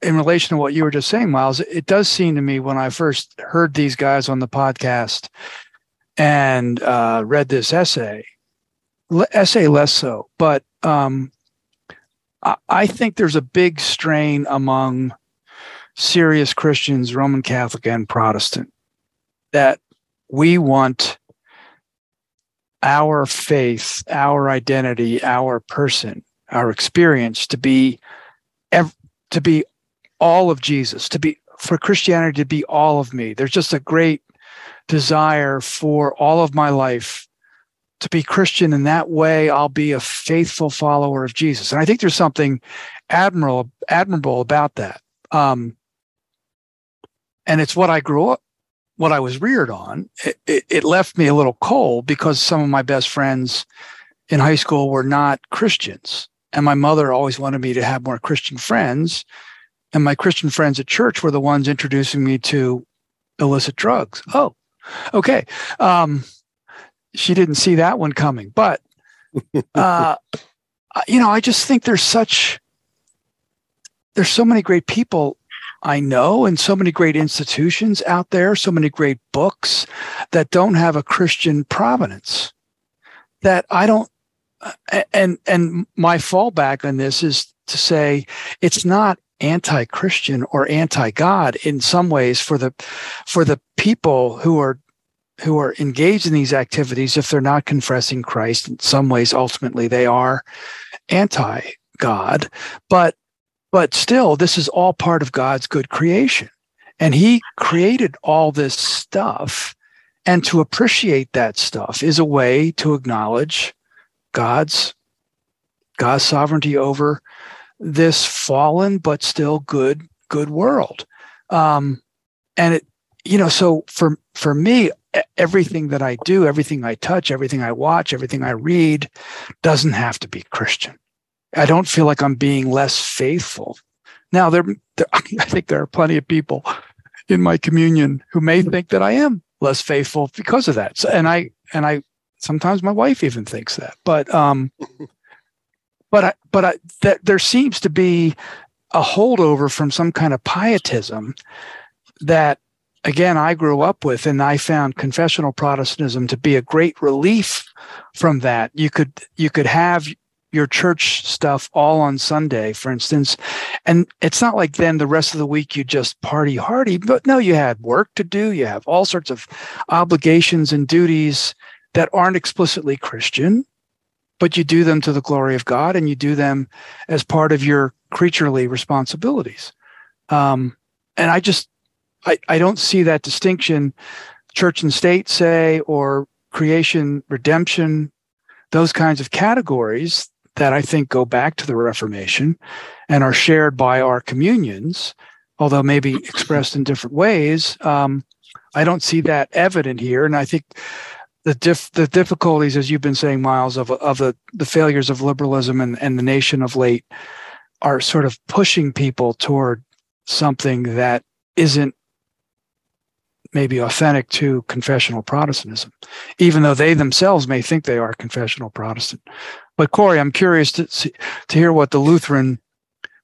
in relation to what you were just saying, Miles, it does seem to me when I first heard these guys on the podcast and uh, read this essay, essay less so, but. Um, I think there's a big strain among serious Christians, Roman Catholic and Protestant, that we want our faith, our identity, our person, our experience to be to be all of Jesus, to be for Christianity to be all of me. There's just a great desire for all of my life to be Christian in that way. I'll be a faithful follower of Jesus. And I think there's something admirable, admirable about that. Um, and it's what I grew up, what I was reared on, it, it left me a little cold because some of my best friends in high school were not Christians. And my mother always wanted me to have more Christian friends. And my Christian friends at church were the ones introducing me to illicit drugs. Oh, okay. Um, she didn't see that one coming. But, uh, you know, I just think there's such, there's so many great people I know and so many great institutions out there, so many great books that don't have a Christian provenance that I don't, and and my fallback on this is to say it's not anti-Christian or anti-God in some ways for the for the people who are who are engaged in these activities. If they're not confessing Christ, in some ways, ultimately they are anti-God. But but still, this is all part of God's good creation, and He created all this stuff, and to appreciate that stuff is a way to acknowledge God's God's sovereignty over this fallen but still good good world, um, and it you know so for for me, everything that I do, everything I touch, everything I watch, everything I read doesn't have to be Christian. I don't feel like I'm being less faithful. Now there, there I think there are plenty of people in my communion who may think that I am less faithful because of that. So, and I and I. Sometimes my wife even thinks that, but um, but I, but I, th- there seems to be a holdover from some kind of pietism that, again, I grew up with, and I found confessional Protestantism to be a great relief from that. You could you could have your church stuff all on Sunday, for instance, and it's not like then the rest of the week you just party hardy, but no, you had work to do, you have all sorts of obligations and duties that aren't explicitly Christian, but you do them to the glory of God, and you do them as part of your creaturely responsibilities. Um, and I just, I, I don't see that distinction, church and state, say, or creation, redemption, those kinds of categories that I think go back to the Reformation and are shared by our communions, although maybe expressed in different ways. Um, I don't see that evident here. And I think The dif- the difficulties, as you've been saying, Miles, of of the, the failures of liberalism and, and the nation of late are sort of pushing people toward something that isn't maybe authentic to confessional Protestantism, even though they themselves may think they are confessional Protestant. But Corey, I'm curious to see, to hear what the Lutheran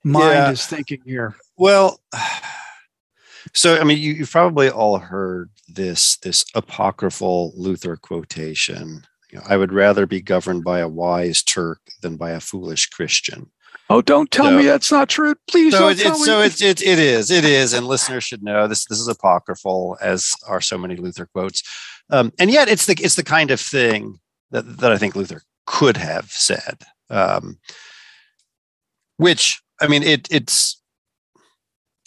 mind yeah. is thinking here. Well, so I mean, you, you've probably all heard this this apocryphal Luther quotation, you know, I would rather be governed by a wise Turk than by a foolish Christian. Oh, don't tell so, me that's not true. Please so don't it, tell it, me. So it, it, it is, it is, and listeners should know this, this is apocryphal, as are so many Luther quotes. Um, and yet it's the, it's the kind of thing that, that I think Luther could have said, um, which, I mean, it it's,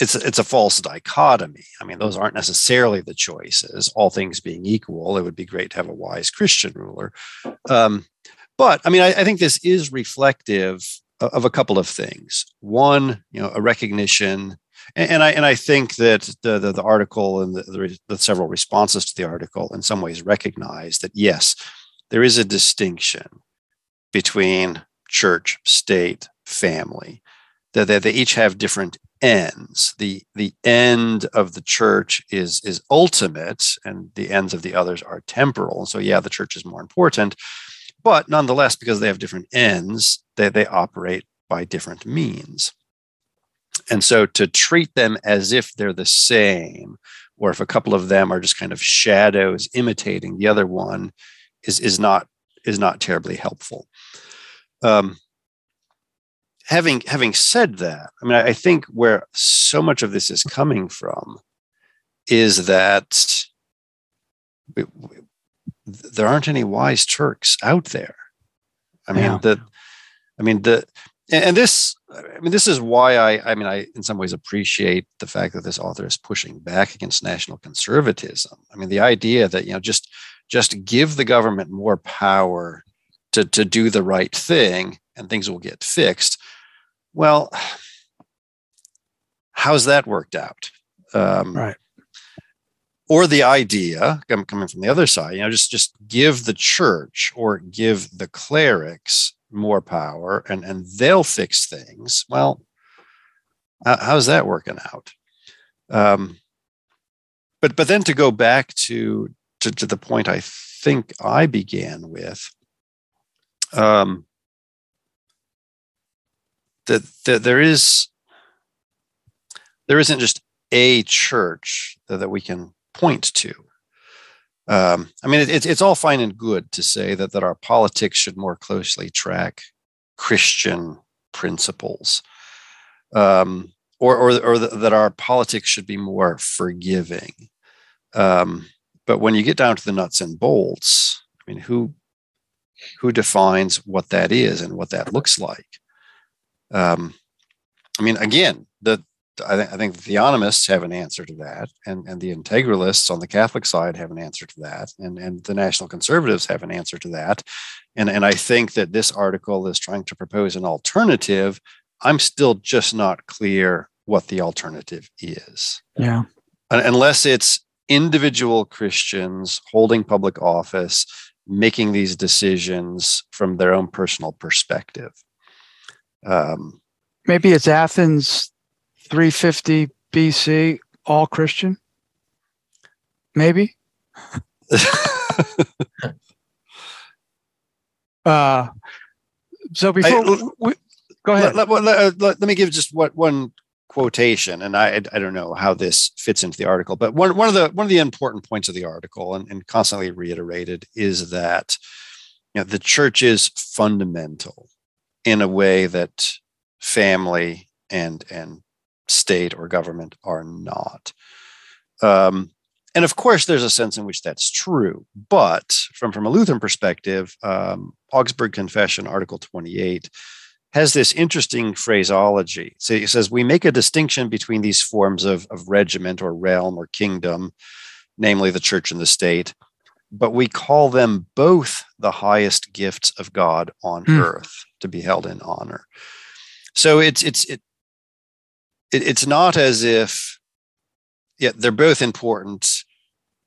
It's it's a false dichotomy. I mean, those aren't necessarily the choices. All things being equal, it would be great to have a wise Christian ruler. Um, but I mean, I, I think this is reflective of, of a couple of things. One, you know, a recognition, and, and I and I think that the the, the article and the, the, the several responses to the article in some ways recognize that yes, there is a distinction between church, state, family, that that they each have different ends. The the end of the church is is ultimate, and the ends of the others are temporal. And so, yeah, the church is more important, but nonetheless, because they have different ends, they, they operate by different means. And so to treat them as if they're the same, or if a couple of them are just kind of shadows imitating the other one, is is not is not terribly helpful. Um Having having said that, I mean, I think where so much of this is coming from is that we, we, there aren't any wise Turks out there. I mean, yeah. the, I mean the, and this, I mean, this is why I, I mean, I in some ways appreciate the fact that this author is pushing back against national conservatism. I mean, the idea that you know just just give the government more power to to do the right thing and things will get fixed. Well, how's that worked out? Um, right. or the idea, I'm coming from the other side, you know, just, just give the church or give the clerics more power and, and they'll fix things. Well, how's that working out? Um, but but then to go back to, to, to the point I think I began with, um, that, that there is, there isn't just a church that, that we can point to. Um, I mean, it, it, it's all fine and good to say that, that our politics should more closely track Christian principles, um, or, or, or the, that our politics should be more forgiving. Um, but when you get down to the nuts and bolts, I mean, who, who defines what that is and what that looks like? Um, I mean, again, the, I, th- I think the theonomists have an answer to that, and, and the integralists on the Catholic side have an answer to that, and, and the National Conservatives have an answer to that. And, and I think that this article is trying to propose an alternative. I'm still just not clear what the alternative is. Yeah. Unless it's individual Christians holding public office, making these decisions from their own personal perspective. Um, Maybe it's Athens three fifty B C, all Christian? Maybe? uh, so before... I, we, go ahead. Let, let, let, let me give just what one quotation, and I, I don't know how this fits into the article, but one, one, of, the, one of the important points of the article, and, and constantly reiterated, is that, you know, the church is fundamental in a way that family and and state or government are not. Um, and of course, there's a sense in which that's true. But from, from a Lutheran perspective, um, Augsburg Confession, Article twenty-eight, has this interesting phraseology. So it says, we make a distinction between these forms of, of regiment or realm or kingdom, namely the church and the state, but we call them both the highest gifts of God on mm. earth to be held in honor. So it's, it's, it, It's not as if, yeah, they're both important,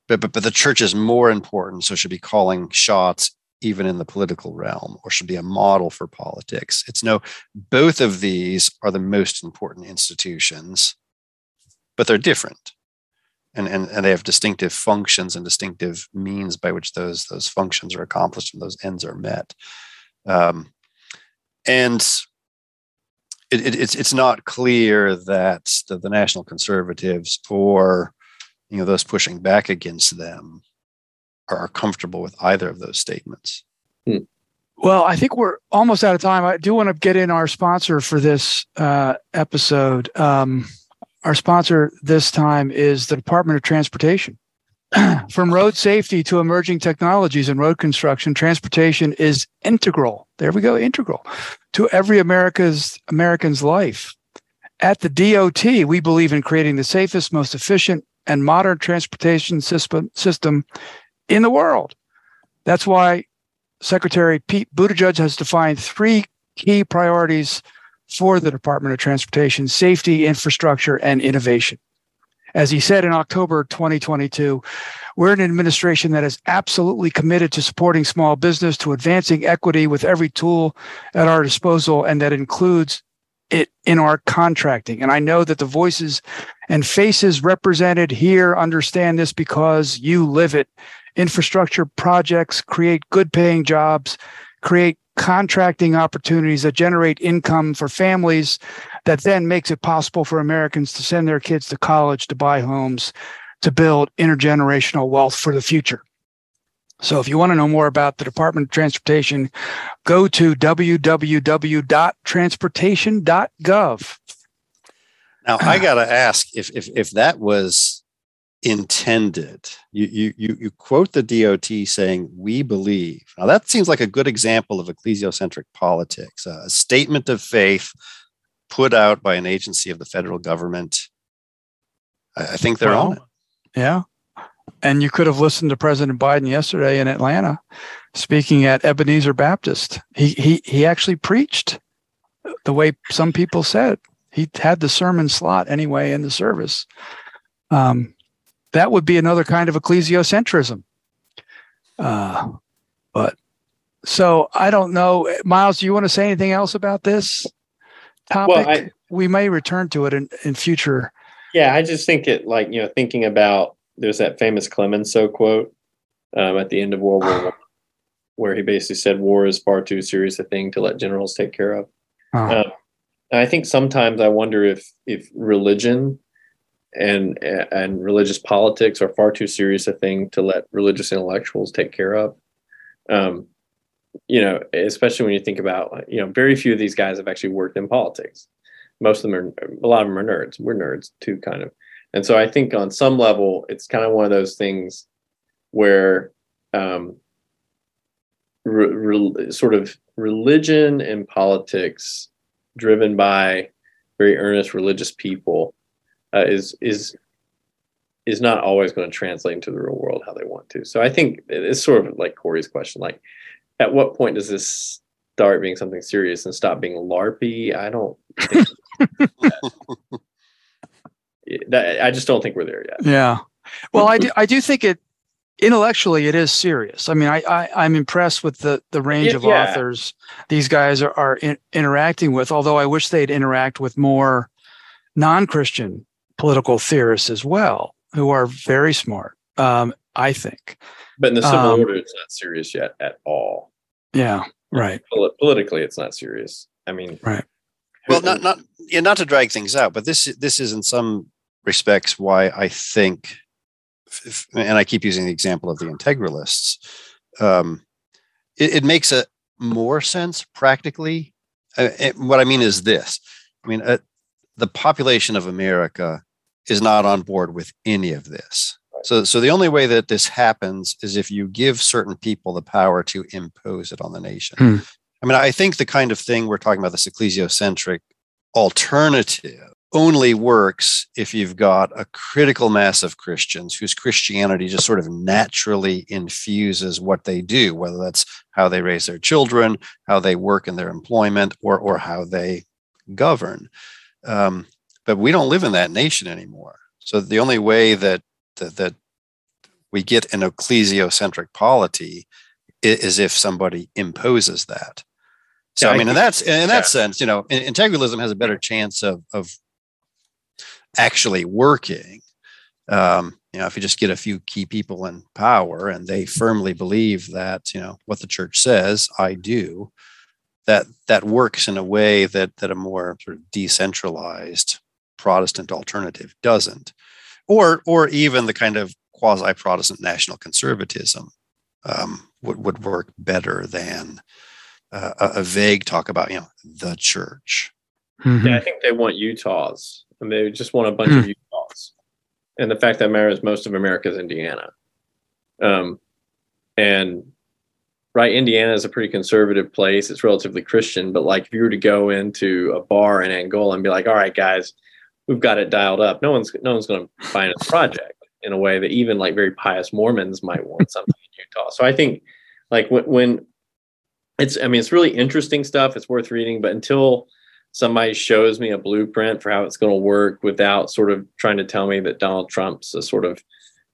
but, but but the church is more important, so should be calling shots even in the political realm, or should be a model for politics. It's no, both of these are the most important institutions, but they're different, and and, and they have distinctive functions and distinctive means by which those those functions are accomplished and those ends are met, um, and. It, it, it's it's not clear that the, the National Conservatives or, you know, those pushing back against them are comfortable with either of those statements. Hmm. Well, I think we're almost out of time. I do want to get in our sponsor for this uh, episode. Um, our sponsor this time is the Department of Transportation. From road safety to emerging technologies in road construction, transportation is integral. There we go, integral to every America's American's life. At the D O T, we believe in creating the safest, most efficient, and modern transportation system, system in the world. That's why Secretary Pete Buttigieg has defined three key priorities for the Department of Transportation: safety, infrastructure, and innovation. As he said in October twenty twenty-two, we're an administration that is absolutely committed to supporting small business, to advancing equity with every tool at our disposal, and that includes it in our contracting. And I know that the voices and faces represented here understand this because you live it. Infrastructure projects create good-paying jobs, create contracting opportunities that generate income for families that then makes it possible for Americans to send their kids to college, to buy homes, to build intergenerational wealth for the future. So if you want to know more about the Department of Transportation, go to w w w dot transportation dot gov. Now, I got to ask if, if if that was intended. You, you, you quote the D O T saying, we believe. Now, that seems like a good example of ecclesiocentric politics, a statement of faith put out by an agency of the federal government. I think they're well, on it. Yeah. And you could have listened to President Biden yesterday in Atlanta speaking at Ebenezer Baptist. He he he actually preached the way some people said. He had the sermon slot anyway in the service. Um, that would be another kind of ecclesiocentrism. Uh, but so I don't know. Miles, do you want to say anything else about this topic? Well, I, we may return to it in, in future. Yeah, I just think it like, you know, thinking about there's that famous Clemenceau quote um, at the end of World War One, where he basically said, war is far too serious a thing to let generals take care of. Uh-huh. Um, and I think sometimes I wonder if if religion and and religious politics are far too serious a thing to let religious intellectuals take care of. Um, you know, especially when you think about, you know, very few of these guys have actually worked in politics. Most of them are, a lot of them are nerds. We're nerds too, kind of. And so I think on some level, it's kind of one of those things where um, re, re, sort of religion and politics driven by very earnest religious people uh, is is is not always going to translate into the real world how they want to. So I think it's sort of like Corey's question, like, at what point does this start being something serious and stop being LARPy? I don't think that, I just don't think we're there yet. Yeah. Well, I do, I do think it intellectually it is serious. I mean, I, I I'm impressed with the, the range of yeah. authors these guys are, are in, interacting with, although I wish they'd interact with more non-Christian political theorists as well, who are very smart. Um, I think. But in the civil um, order, it's not serious yet at all. Yeah, right. Polit- politically, it's not serious. I mean, right. Well, not not yeah, not to drag things out, but this this is in some respects why I think, if, and I keep using the example of the integralists. Um, it, it makes a more sense practically. Uh, it, what I mean is this: I mean, uh, the population of America is not on board with any of this. So, so the only way that this happens is if you give certain people the power to impose it on the nation. Hmm. I mean, I think the kind of thing we're talking about, this ecclesiocentric alternative, only works if you've got a critical mass of Christians whose Christianity just sort of naturally infuses what they do, whether that's how they raise their children, how they work in their employment, or or how they govern. Um, but we don't live in that nation anymore. So the only way that that we get an ecclesiocentric polity is if somebody imposes that. So yeah, I mean, in that in that yeah. sense, you know, integralism has a better chance of of actually working. Um, you know, if you just get a few key people in power and they firmly believe that, you know, what the church says, I do, that that works in a way that that a more sort of decentralized Protestant alternative doesn't. Or, or even the kind of quasi-Protestant national conservatism um, would, would work better than uh, a, a vague talk about, you know, the church. Mm-hmm. Yeah, I think they want Utahs. I mean, they just want a bunch mm. of Utahs. And the fact that matters, most of America is Indiana. Um, and, right, Indiana is a pretty conservative place. It's relatively Christian. But, like, if you were to go into a bar in Angola and be like, all right, guys, we've got it dialed up. No one's no one's going to find a project in a way that even like very pious Mormons might want something in Utah. So I think like when, when it's, I mean, it's really interesting stuff. It's worth reading, but until somebody shows me a blueprint for how it's going to work without sort of trying to tell me that Donald Trump's a sort of,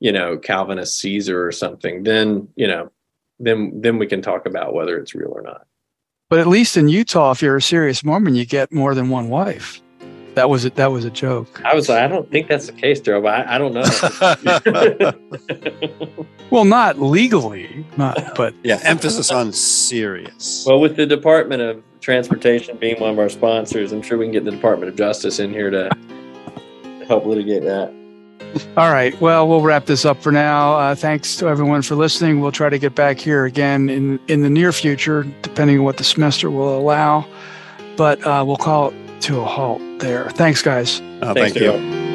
you know, Calvinist Caesar or something, then, you know, then, then we can talk about whether it's real or not. But at least in Utah, if you're a serious Mormon, you get more than one wife. That was a, that was a joke. I was like, I don't think that's the case, Daryl, but I, I don't know. Well, not legally, not, but yeah, emphasis on serious. Well, with the Department of Transportation being one of our sponsors, I'm sure we can get the Department of Justice in here to help litigate that. All right. Well, we'll wrap this up for now. Uh, thanks to everyone for listening. We'll try to get back here again in, in the near future, depending on what the semester will allow. But uh, we'll call it to a halt there. Thanks, guys. Oh, thank you.